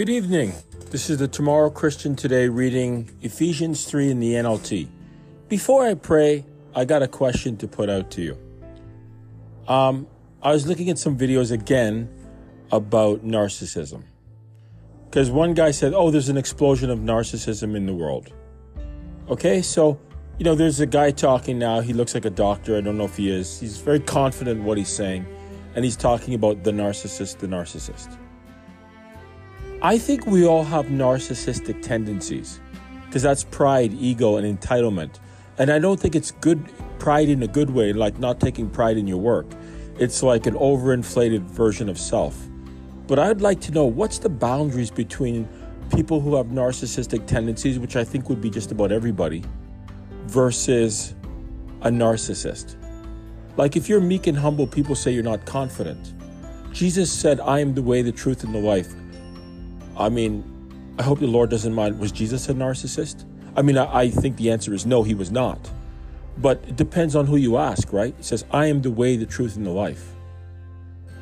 Good evening. This is the Tomorrow Christian Today reading Ephesians 3 in the NLT. Before I pray, I got a question to put out to you. I was looking at some videos again about narcissism. Because one guy said, there's an explosion of narcissism in the world. Okay, so, there's a guy talking now. He looks like a doctor. I don't know if he is. He's very confident in what he's saying. And he's talking about the narcissist. I think we all have narcissistic tendencies because that's pride, ego, and entitlement. And I don't think it's good pride in a good way, like not taking pride in your work. It's like an overinflated version of self. But I'd like to know, what's the boundaries between people who have narcissistic tendencies, which I think would be just about everybody, versus a narcissist? Like if you're meek and humble, people say you're not confident. Jesus said, I am the way, the truth, and the life. I hope the Lord doesn't mind. Was Jesus a narcissist? I think the answer is no, he was not. But it depends on who you ask, right? He says, I am the way, the truth, and the life.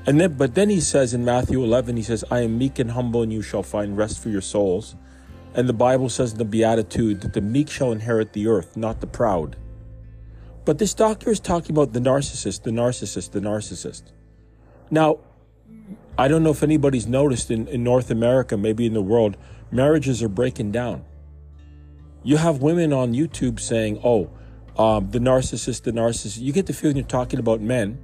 But then he says in Matthew 11, he says, I am meek and humble, and you shall find rest for your souls. And the Bible says in the Beatitude that the meek shall inherit the earth, not the proud. But this doctor is talking about the narcissist. Now, I don't know if anybody's noticed in North America, maybe in the world, marriages are breaking down. You have women on YouTube saying, the narcissist. You get the feeling you're talking about men.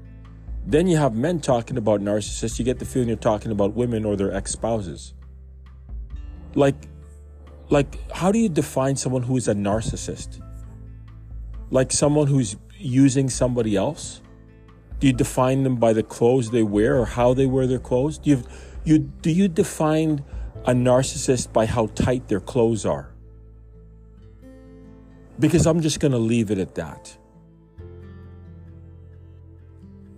Then you have men talking about narcissists. You get the feeling you're talking about women or their ex-spouses. Like, how do you define someone who is a narcissist? Like someone who's using somebody else? Do you define them by the clothes they wear or how they wear their clothes? Do you define a narcissist by how tight their clothes are? Because I'm just going to leave it at that.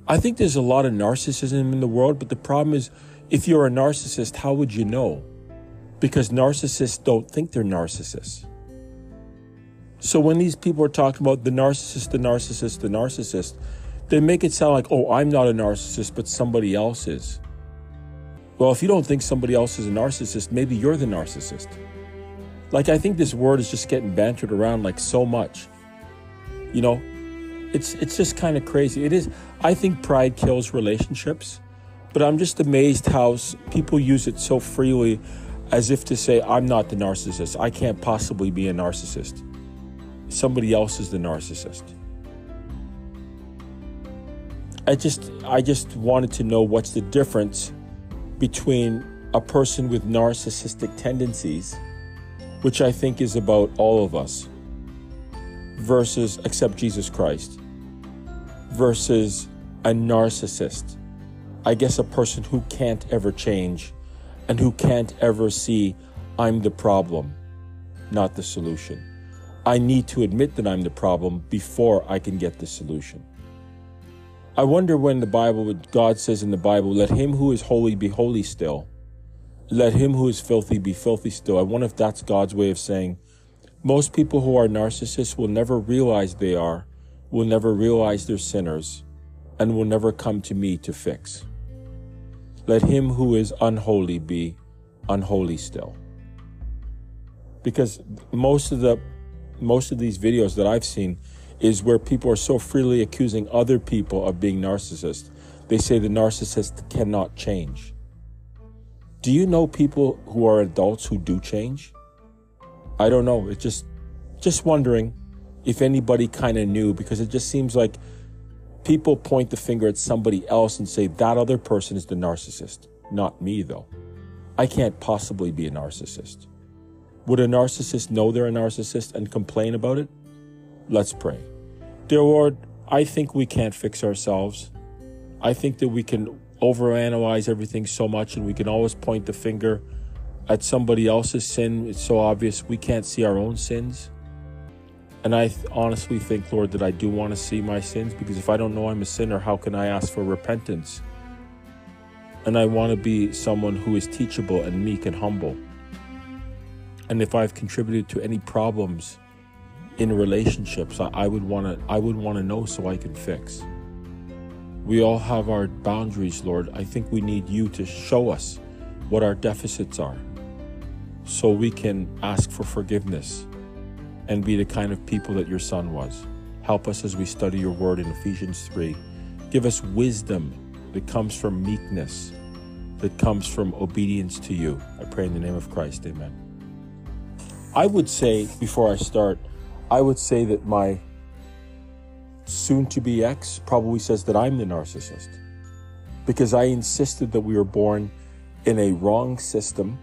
I think there's a lot of narcissism in the world, but the problem is, if you're a narcissist, how would you know? Because narcissists don't think they're narcissists. So when these people are talking about the narcissist, they make it sound like, I'm not a narcissist, but somebody else is. Well, if you don't think somebody else is a narcissist, maybe you're the narcissist. Like, I think this word is just getting bantered around like so much. It's just kind of crazy. It is. I think pride kills relationships, but I'm just amazed how people use it so freely as if to say, I'm not the narcissist. I can't possibly be a narcissist. Somebody else is the narcissist. I just wanted to know what's the difference between a person with narcissistic tendencies, which I think is about all of us, versus, except Jesus Christ, versus a narcissist. I guess a person who can't ever change and who can't ever see I'm the problem, not the solution. I need to admit that I'm the problem before I can get the solution. I wonder when God says in the Bible, let him who is holy be holy still. Let him who is filthy be filthy still. I wonder if that's God's way of saying, most people who are narcissists will never realize they're sinners, and will never come to me to fix. Let him who is unholy be unholy still. Because most of these videos that I've seen is where people are so freely accusing other people of being narcissists. They say the narcissist cannot change. Do you know people who are adults who do change? I don't know. It's just wondering if anybody kind of knew, because it just seems like people point the finger at somebody else and say that other person is the narcissist. Not me, though. I can't possibly be a narcissist. Would a narcissist know they're a narcissist and complain about it? Let's pray. Dear Lord, I think we can't fix ourselves. I think that we can overanalyze everything so much, and we can always point the finger at somebody else's sin. It's so obvious we can't see our own sins. And I honestly think, Lord, that I do want to see my sins, because if I don't know I'm a sinner, how can I ask for repentance? And I want to be someone who is teachable and meek and humble. And if I've contributed to any problems in relationships, I would want to know so I can fix. We all have our boundaries, Lord. I think we need you to show us what our deficits are. so we can ask for forgiveness and be the kind of people that your son was. Help us as we study your word in Ephesians 3. Give us wisdom that comes from meekness, that comes from obedience to you. I pray in the name of Christ, amen. I would say, before I start, I would say that my soon-to-be ex probably says that I'm the narcissist, because I insisted that we were born in a wrong system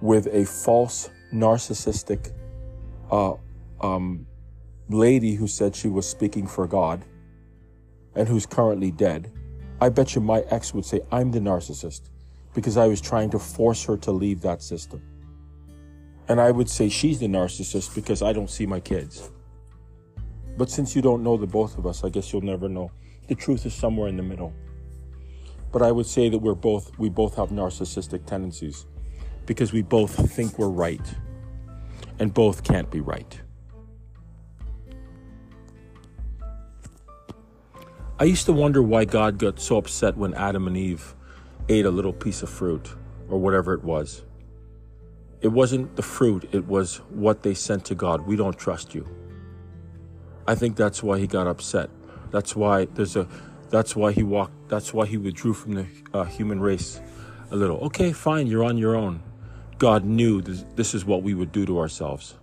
with a false narcissistic lady who said she was speaking for God and who's currently dead. I bet you my ex would say I'm the narcissist because I was trying to force her to leave that system. And I would say she's the narcissist because I don't see my kids. But since you don't know the both of us, I guess you'll never know. The truth is somewhere in the middle. But I would say that we both have narcissistic tendencies because we both think we're right and both can't be right. I used to wonder why God got so upset when Adam and Eve ate a little piece of fruit or whatever it was. It wasn't the fruit, it was what they sent to God. We don't trust you. I think that's why he got upset. That's why he withdrew from the human race a little. Okay, fine, you're on your own. God knew this is what we would do to ourselves.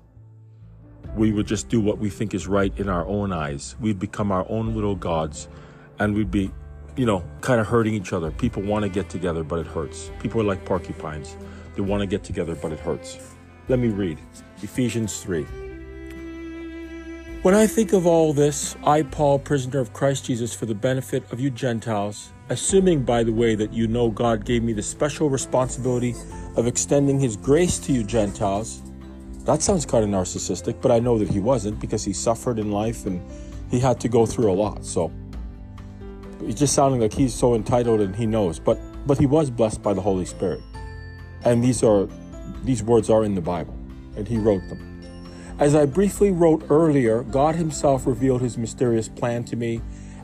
We would just do what we think is right in our own eyes. We'd become our own little gods. And we'd be, kind of hurting each other. People want to get together, but it hurts. People are like porcupines. They want to get together, but it hurts. Let me read Ephesians 3. When I think of all this, I, Paul, prisoner of Christ Jesus, for the benefit of you Gentiles, assuming, by the way, that you know God gave me the special responsibility of extending his grace to you Gentiles. That sounds kind of narcissistic, but I know that he wasn't because he suffered in life and he had to go through a lot. So it's just sounding like he's so entitled and he knows, but he was blessed by the Holy Spirit. And these words are in the Bible, and he wrote them. As I briefly wrote earlier, God himself revealed his mysterious plan to me.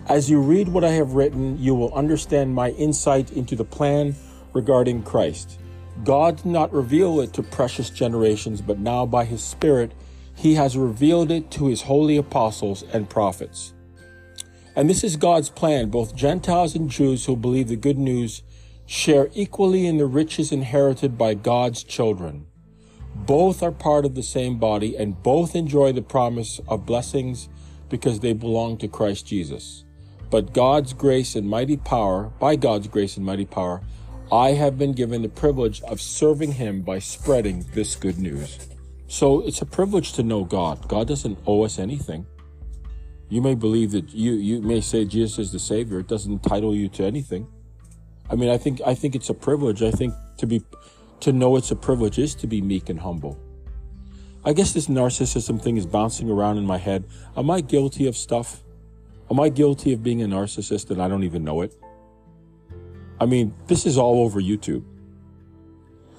As you read what I have written, you will understand my insight into the plan regarding Christ. God did not reveal it to precious generations, but now by his Spirit, he has revealed it to his holy apostles and prophets. And this is God's plan. Both Gentiles and Jews who believe the good news share equally in the riches inherited by God's children. Both are part of the same body, and both enjoy the promise of blessings because they belong to Christ Jesus. But by God's grace and mighty power, I have been given the privilege of serving him by spreading this good news. So it's a privilege to know God. God doesn't owe us anything. You may believe that you may say Jesus is the Savior. It doesn't entitle you to anything. I mean, I think it's a privilege. I think to know it's a privilege is to be meek and humble. I guess this narcissism thing is bouncing around in my head. Am I guilty of stuff? Am I guilty of being a narcissist and I don't even know it? I mean, this is all over YouTube.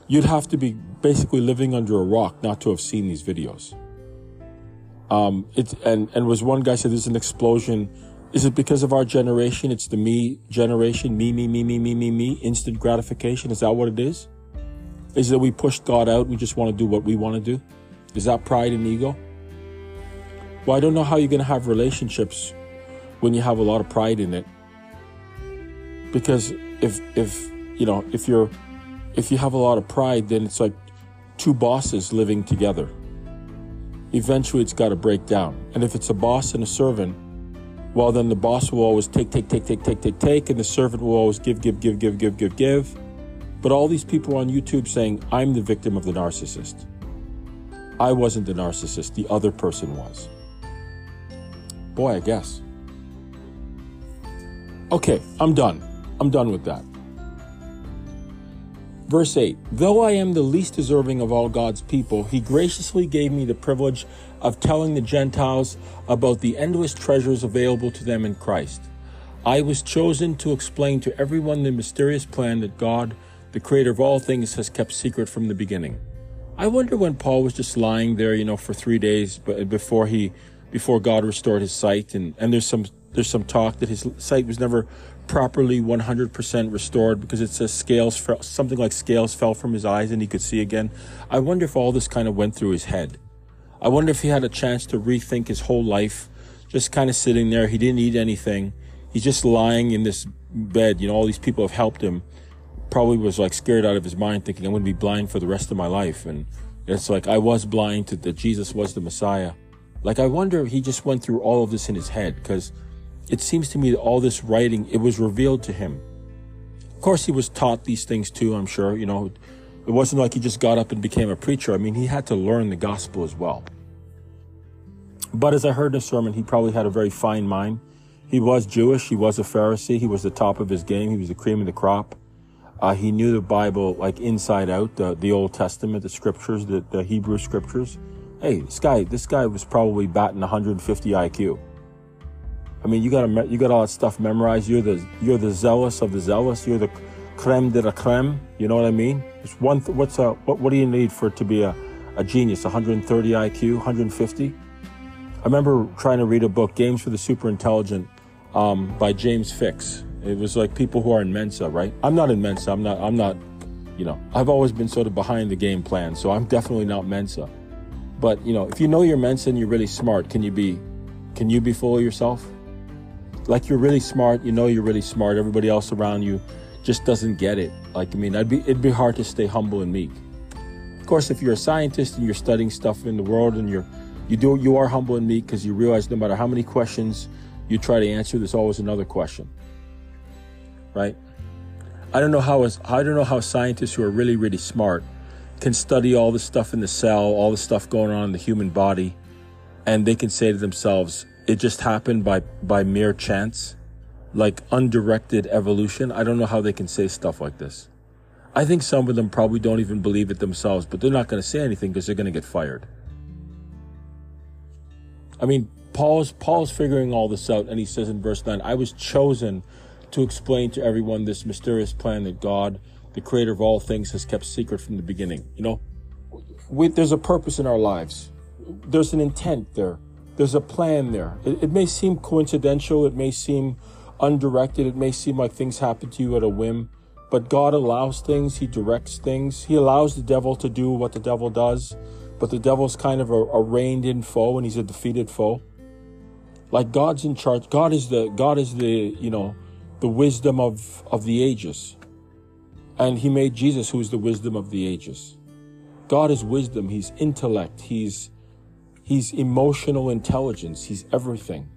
You'd have to be basically living under a rock not to have seen these videos. Was one guy said there's an explosion. Is it because of our generation? It's the me generation, me, instant gratification. Is that what it is? Is that we pushed God out? We just want to do what we want to do? Is that pride and ego? Well, I don't know how you're going to have relationships when you have a lot of pride in it. Because if you have a lot of pride, then it's like two bosses living together. Eventually, it's got to break down. And if it's a boss and a servant, well, then the boss will always take, and the servant will always give. But all these people on YouTube saying, I'm the victim of the narcissist. I wasn't the narcissist. The other person was. Boy, I guess. Okay, I'm done. I'm done with that. Verse 8, though I am the least deserving of all God's people, he graciously gave me the privilege of telling the Gentiles about the endless treasures available to them in Christ. I was chosen to explain to everyone the mysterious plan that God, the creator of all things, has kept secret from the beginning. I wonder when Paul was just lying there, for 3 days before God restored his sight. And there's some There's some talk that his sight was never properly 100% restored because it says something like scales fell from his eyes and he could see again. I wonder if all this kind of went through his head. I wonder if he had a chance to rethink his whole life, just kind of sitting there. He didn't eat anything. He's just lying in this bed. You know, all these people have helped him. Probably was like scared out of his mind, thinking, I'm going to be blind for the rest of my life. And it's like, I was blind to that Jesus was the Messiah. Like, I wonder if he just went through all of this in his head, because it seems to me that all this writing, it was revealed to him. Of course, he was taught these things too, I'm sure. You know, it wasn't like he just got up and became a preacher. I mean, he had to learn the gospel as well. But as I heard in a sermon, he probably had a very fine mind. He was Jewish. He was a Pharisee. He was the top of his game. He was the cream of the crop. He knew the Bible like inside out, the Old Testament, the scriptures, the Hebrew scriptures. Hey, this guy was probably batting 150 IQ. I mean, you got all that stuff memorized. You're the zealous of the zealous. You're the creme de la creme. You know what I mean? It's what do you need for it to be a genius? 130 IQ, 150. I remember trying to read a book, Games for the Super Intelligent, by James Fix. It was like people who are in Mensa, right? I'm not in Mensa. I'm not, you know, I've always been sort of behind the game plan, so I'm definitely not Mensa. But, you know, if you know you're Mensa and you're really smart, can you be full of yourself? Like, you're really smart, you know you're really smart. Everybody else around you just doesn't get it. Like, I mean, it'd be hard to stay humble and meek. Of course, if you're a scientist and you're studying stuff in the world and you are humble and meek because you realize no matter how many questions you try to answer, there's always another question. Right? I don't know how scientists who are really, really smart can study all the stuff in the cell, all the stuff going on in the human body, and they can say to themselves, it just happened by mere chance, like undirected evolution. I don't know how they can say stuff like this. I think some of them probably don't even believe it themselves, but they're not going to say anything because they're going to get fired. I mean, Paul's figuring all this out, and he says in verse 9, I was chosen to explain to everyone this mysterious plan that God, the creator of all things, has kept secret from the beginning. You know, there's a purpose in our lives. There's an intent there. There's a plan there. It may seem coincidental. It may seem undirected. It may seem like things happen to you at a whim, but God allows things. He directs things. He allows the devil to do what the devil does, but the devil's kind of a reined-in foe, and he's a defeated foe. Like, God's in charge. God is the, you know, the wisdom of the ages. And he made Jesus, who is the wisdom of the ages. God is wisdom. He's intellect. He's emotional intelligence. He's everything.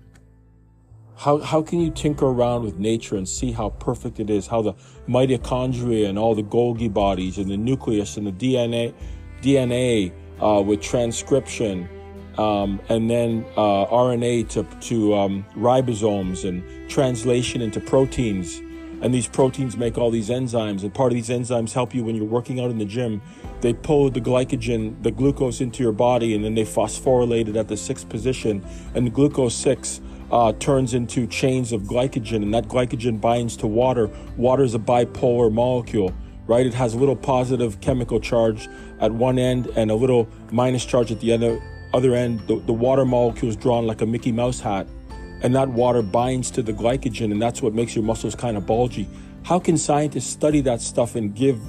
How can you tinker around with nature and see how perfect it is, how the mitochondria and all the Golgi bodies and the nucleus and the DNA with transcription, and then RNA to ribosomes and translation into proteins. And these proteins make all these enzymes, and part of these enzymes help you when you're working out in the gym. They pull the glycogen, the glucose, into your body, and then they phosphorylate it at the 6th position. And the glucose 6 turns into chains of glycogen, and that glycogen binds to water. Water is a bipolar molecule. Right? It has a little positive chemical charge at one end and a little minus charge at the other end. The water molecule is drawn like a Mickey Mouse hat, and that water binds to the glycogen, and that's what makes your muscles kind of bulgy. How can scientists study that stuff and give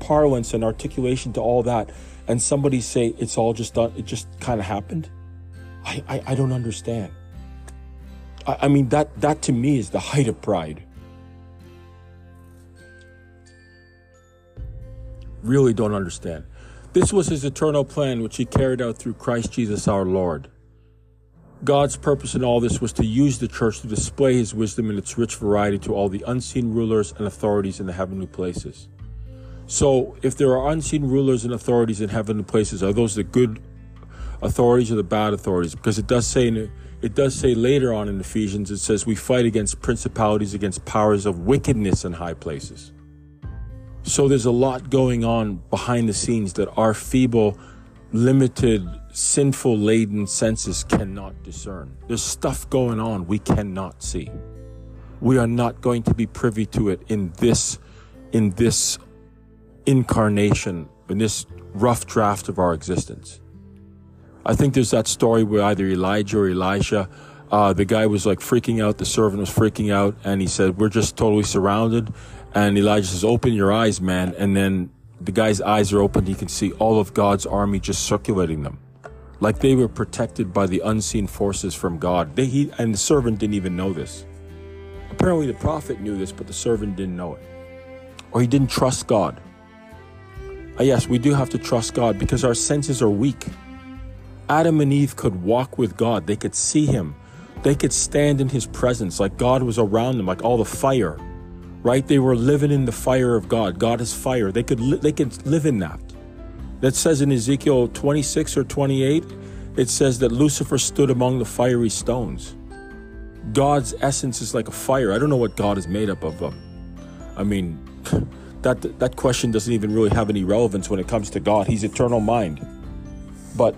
parlance and articulation to all that, and somebody say it's all just done, it just kind of happened? I don't understand. I mean, that to me is the height of pride. Really don't understand. This was his eternal plan, which he carried out through Christ Jesus our Lord. God's purpose in all this was to use the church to display his wisdom in its rich variety to all the unseen rulers and authorities in the heavenly places. So if there are unseen rulers and authorities in heavenly places, are those the good authorities or the bad authorities? Because it does say later on in Ephesians, it says we fight against principalities, against powers of wickedness in high places. So there's a lot going on behind the scenes that our feeble, limited, sinful-laden senses cannot discern. There's stuff going on we cannot see. We are not going to be privy to it in this incarnation, in this rough draft of our existence. I think there's that story where either Elijah or Elisha The guy was like freaking out. The servant was freaking out. And he said, we're just totally surrounded. And Elijah says, open your eyes, man. And then the guy's eyes are open. He can see all of God's army just circulating them. Like they were protected by the unseen forces from God. And the servant didn't even know this. Apparently the prophet knew this, but the servant didn't know it. Or he didn't trust God. Yes, we do have to trust God because our senses are weak. Adam and Eve could walk with God. They could see him. They could stand in his presence, like God was around them, like all the fire, right? They were living in the fire of God. God is fire. They could live in that. That says in Ezekiel 26 or 28, it says that Lucifer stood among the fiery stones. God's essence is like a fire. I don't know what God is made up of. I mean, that question doesn't even really have any relevance when it comes to God. He's eternal mind. But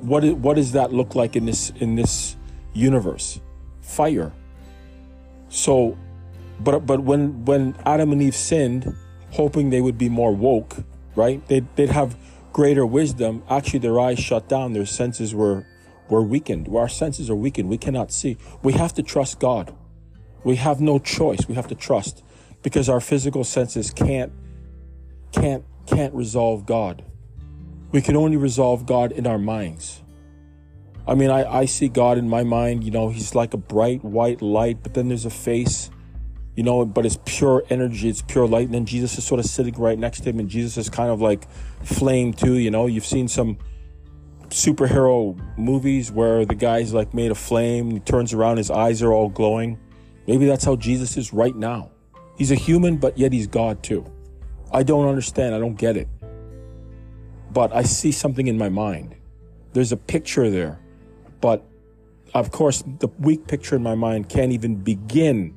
what does that look like in this universe? Fire. So, but when Adam and Eve sinned, hoping they would be more woke, right? They'd have greater wisdom. Actually, their eyes shut down. Their senses were weakened. Our senses are weakened. We cannot see. We have to trust God. We have no choice. We have to trust because our physical senses can't resolve God. We can only resolve God in our minds. I mean, I see God in my mind, you know, he's like a bright white light, but then there's a face, you know, but it's pure energy, it's pure light. And then Jesus is sort of sitting right next to him, and Jesus is kind of like flame too, you know. You've seen some superhero movies where the guy's like made of flame, and he turns around, his eyes are all glowing. Maybe that's how Jesus is right now. He's a human, but yet he's God too. I don't understand, I don't get it. But I see something in my mind. There's a picture there. But, of course, the weak picture in my mind can't even begin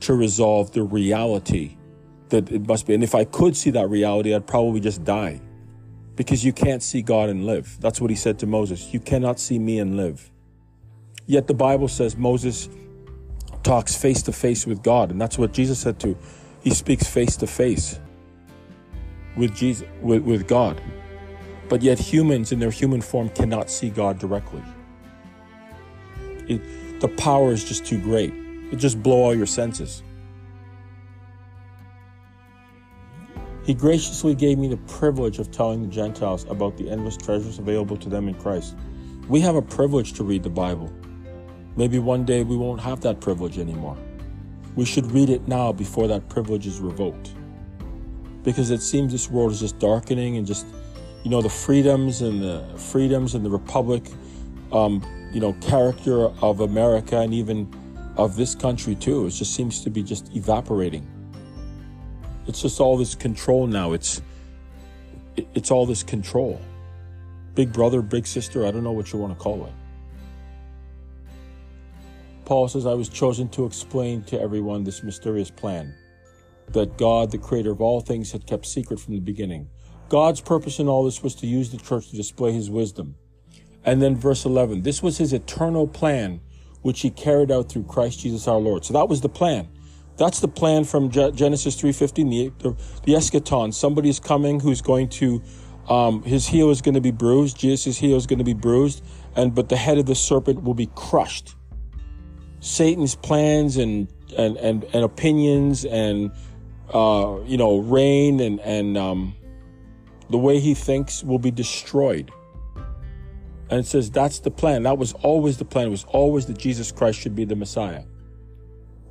to resolve the reality that it must be. And if I could see that reality, I'd probably just die. Because you can't see God and live. That's what he said to Moses. You cannot see me and live. Yet the Bible says Moses talks face to face with God. And that's what Jesus said too. He speaks face to face with Jesus, with God. But yet humans in their human form cannot see God directly. The power is just too great. It just blow all your senses. He graciously gave me the privilege of telling the Gentiles about the endless treasures available to them in Christ. We have a privilege to read the Bible. Maybe one day we won't have that privilege anymore. We should read it now before that privilege is revoked. Because it seems this world is just darkening and just, you know, the freedoms and the republic, you know, character of America and even of this country too. It just seems to be just evaporating. It's just all this control now. It's all this control. Big brother, big sister, I don't know what you want to call it. Paul says, I was chosen to explain to everyone this mysterious plan that God, the creator of all things, had kept secret from the beginning. God's purpose in all this was to use the church to display his wisdom. And then verse 11, this was his eternal plan, which he carried out through Christ Jesus our Lord. So that was the plan. That's the plan from Genesis 3:15, the eschaton. Somebody's coming who's going to, his heel is going to be bruised. Jesus' heel is going to be bruised. But the head of the serpent will be crushed. Satan's plans and opinions and, you know, reign and the way he thinks will be destroyed. And it says that's the plan. That was always the plan. It was always that Jesus Christ should be the Messiah.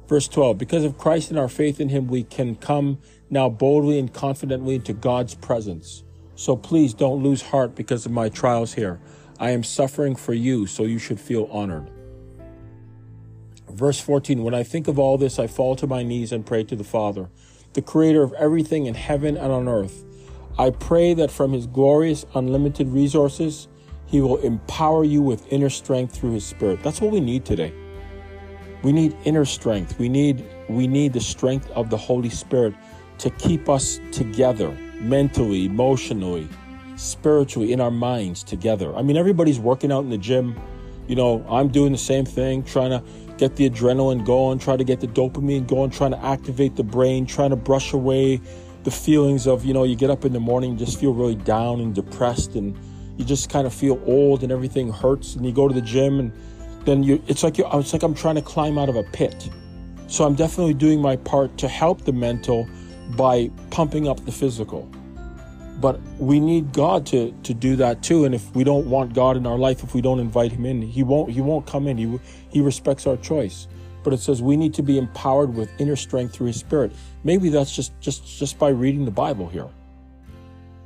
Verse 12, because of Christ and our faith in him, we can come now boldly and confidently into God's presence. So please don't lose heart because of my trials here. I am suffering for you, so you should feel honored. Verse 14, when I think of all this, I fall to my knees and pray to the Father, the creator of everything in heaven and on earth. I pray that from his glorious, unlimited resources, he will empower you with inner strength through his Spirit. That's what we need today. We need inner strength. We need the strength of the Holy Spirit to keep us together, mentally, emotionally, spiritually, in our minds together. I mean, everybody's working out in the gym. You know, I'm doing the same thing, trying to get the adrenaline going, trying to get the dopamine going, trying to activate the brain, trying to brush away the feelings of, you know, you get up in the morning, just feel really down and depressed, and you just kind of feel old and everything hurts, and you go to the gym and then it's like I'm trying to climb out of a pit. So I'm definitely doing my part to help the mental by pumping up the physical. But we need God to do that too. And if we don't want God in our life, if we don't invite him in, he won't come in. He respects our choice. But it says we need to be empowered with inner strength through his Spirit. Maybe that's just by reading the Bible here.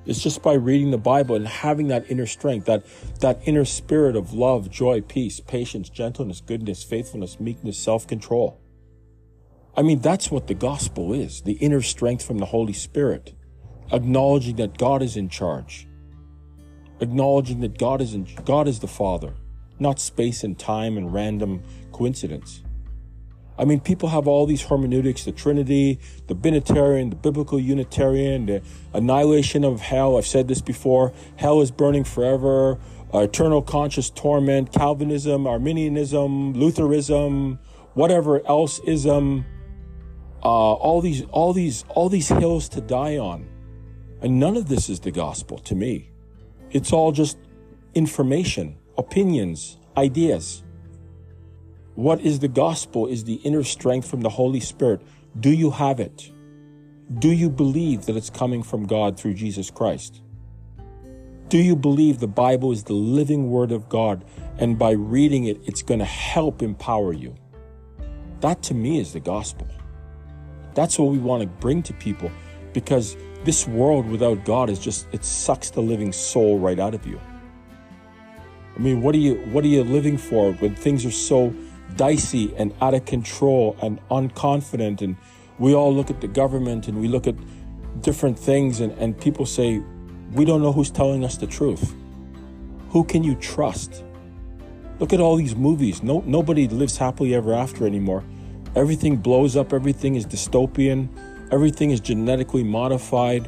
It's just by reading the Bible and having that inner strength, that inner spirit of love, joy, peace, patience, gentleness, goodness, faithfulness, meekness, self-control. I mean, that's what the gospel is, the inner strength from the Holy Spirit, acknowledging that God is in charge, acknowledging that God is the Father, not space and time and random coincidence. I mean, people have all these hermeneutics, the Trinity, the Binitarian, the Biblical Unitarian, the annihilation of hell. I've said this before. Hell is burning forever, eternal conscious torment, Calvinism, Arminianism, Lutheranism, whatever else ism, all these hills to die on. And none of this is the gospel to me. It's all just information, opinions, ideas. What is the gospel is the inner strength from the Holy Spirit. Do you have it? Do you believe that it's coming from God through Jesus Christ? Do you believe the Bible is the living word of God, and by reading it, it's going to help empower you? That to me is the gospel. That's what we want to bring to people, because this world without God is just, it sucks the living soul right out of you. I mean, what are you living for when things are so dicey and out of control and unconfident, and we all look at the government and we look at different things and people say, we don't know who's telling us the truth. Who can you trust? Look at all these movies. Nobody lives happily ever after anymore. Everything blows up. Everything is dystopian. Everything is genetically modified.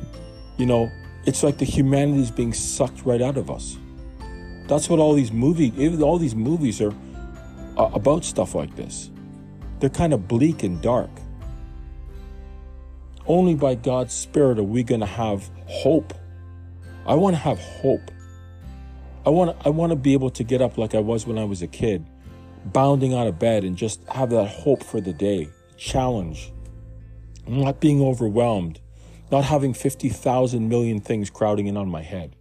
You know, it's like the humanity is being sucked right out of us. That's what all these movies are about, stuff like this. They're kind of bleak and dark. Only by God's Spirit are we going to have hope. I want to have hope. I want to be able to get up like I was when I was a kid, bounding out of bed and just have that hope for the day, challenge, not being overwhelmed, not having 50,000 million things crowding in on my head.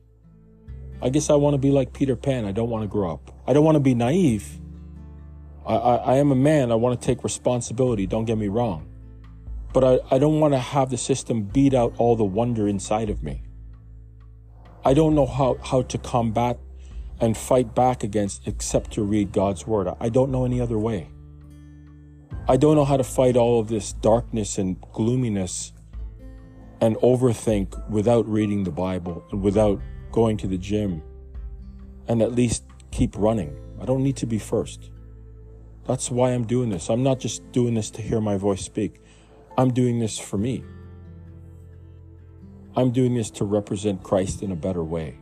I guess I want to be like Peter Pan. I don't want to grow up. I don't want to be naive. I am a man. I want to take responsibility. Don't get me wrong. But I don't want to have the system beat out all the wonder inside of me. I don't know how to combat and fight back against except to read God's word. I don't know any other way. I don't know how to fight all of this darkness and gloominess and overthink without reading the Bible and without going to the gym and at least keep running. I don't need to be first. That's why I'm doing this. I'm not just doing this to hear my voice speak. I'm doing this for me. I'm doing this to represent Christ in a better way,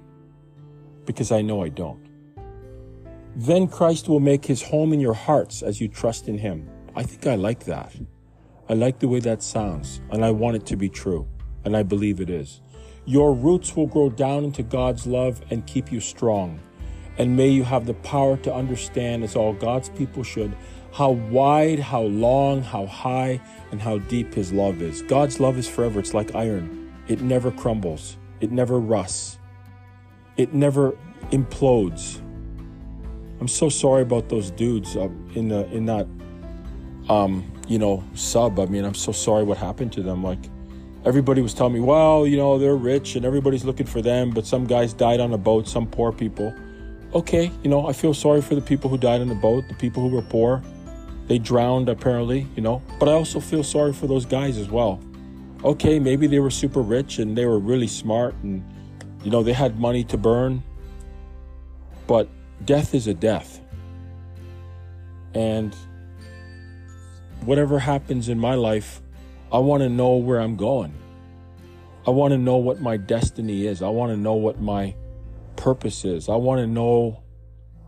because I know I don't. Then Christ will make his home in your hearts as you trust in him. I think I like that. I like the way that sounds, and I want it to be true, and I believe it is. Your roots will grow down into God's love and keep you strong. And may you have the power to understand, as all God's people should, how wide, how long, how high, and how deep his love is. God's love is forever. It's like iron. It never crumbles. It never rusts. It never implodes. I'm so sorry about those dudes in that sub. I mean, I'm so sorry what happened to them. Like, everybody was telling me, well, you know, they're rich and everybody's looking for them, but some guys died on a boat, some poor people. Okay, you know, I feel sorry for the people who died on the boat, the people who were poor. They drowned, apparently, you know. But I also feel sorry for those guys as well. Okay, maybe they were super rich and they were really smart and, you know, they had money to burn. But death is a death. And whatever happens in my life, I want to know where I'm going. I want to know what my destiny is. I want to know what my purpose is. I want to know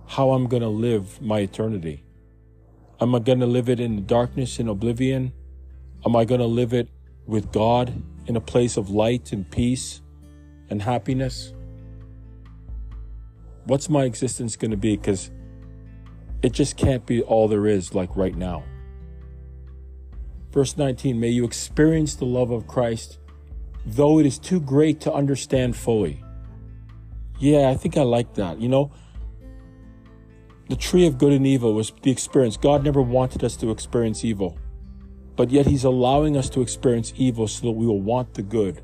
how I'm going to live my eternity. Am I going to live it in darkness and oblivion? Am I going to live it with God in a place of light and peace and happiness? What's my existence going to be? Because It just can't be all there is like right now. Verse 19, may you experience the love of Christ, though it is too great to understand fully. Yeah, I think I like that. You know, the tree of good and evil was the experience. God never wanted us to experience evil, but yet he's allowing us to experience evil so that we will want the good,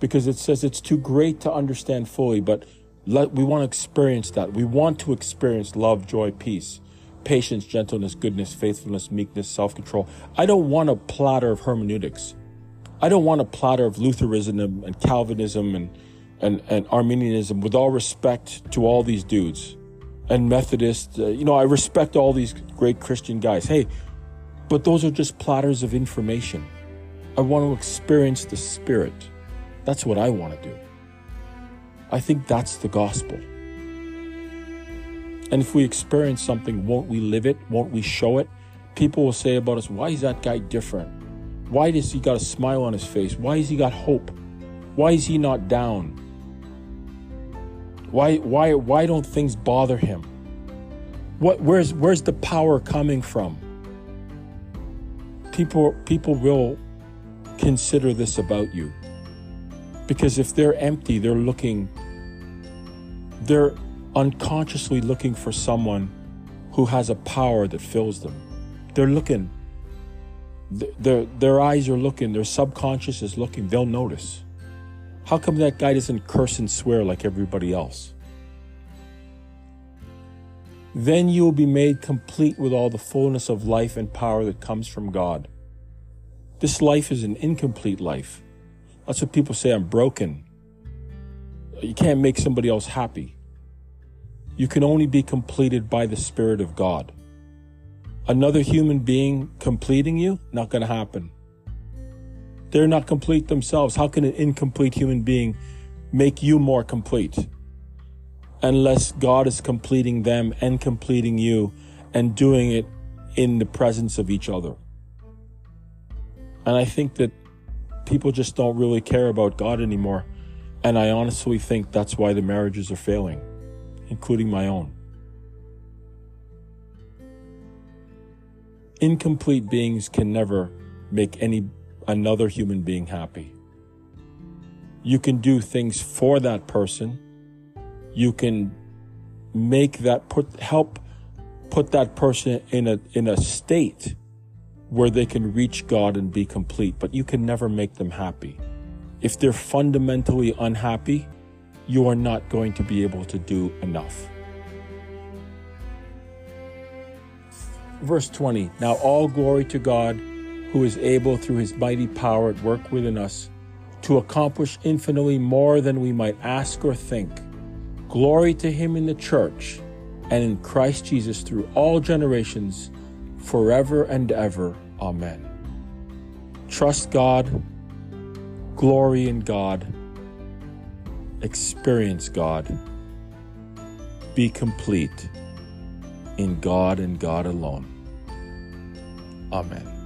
because it says it's too great to understand fully, but we want to experience that. We want to experience love, joy, peace, patience, gentleness, goodness, faithfulness, meekness, self-control. I don't want a platter of hermeneutics. I don't want a platter of Lutheranism and Calvinism and Arminianism, with all respect to all these dudes, and Methodists. You know, I respect all these great Christian guys. Hey, but those are just platters of information. I want to experience the Spirit. That's what I want to do. I think that's the gospel. And if we experience something, won't we live it? Won't we show it? People will say about us, why is that guy different? Why does he got a smile on his face? Why has he got hope? Why is he not down? Why don't things bother him? Where's the power coming from? People will consider this about you. Because if they're empty, they're unconsciously looking for someone who has a power that fills them. They're looking. Their eyes are looking. Their subconscious is looking. They'll notice. How come that guy doesn't curse and swear like everybody else? Then you will be made complete with all the fullness of life and power that comes from God. This life is an incomplete life. That's what people say, I'm broken. You can't make somebody else happy. You can only be completed by the Spirit of God. Another human being completing you, not going to happen. They're not complete themselves. How can an incomplete human being make you more complete? Unless God is completing them and completing you and doing it in the presence of each other. And I think that people just don't really care about God anymore. And I honestly think that's why the marriages are failing, including my own. Incomplete beings can never make another human being happy. You can do things for that person. You can help put that person in a state where they can reach God and be complete, but you can never make them happy. If they're fundamentally unhappy, you are not going to be able to do enough. Verse 20, now all glory to God, who is able through his mighty power at work within us to accomplish infinitely more than we might ask or think. Glory to him in the church and in Christ Jesus through all generations, forever and ever. Amen. Trust God, glory in God, experience God, be complete in God and God alone. Amen.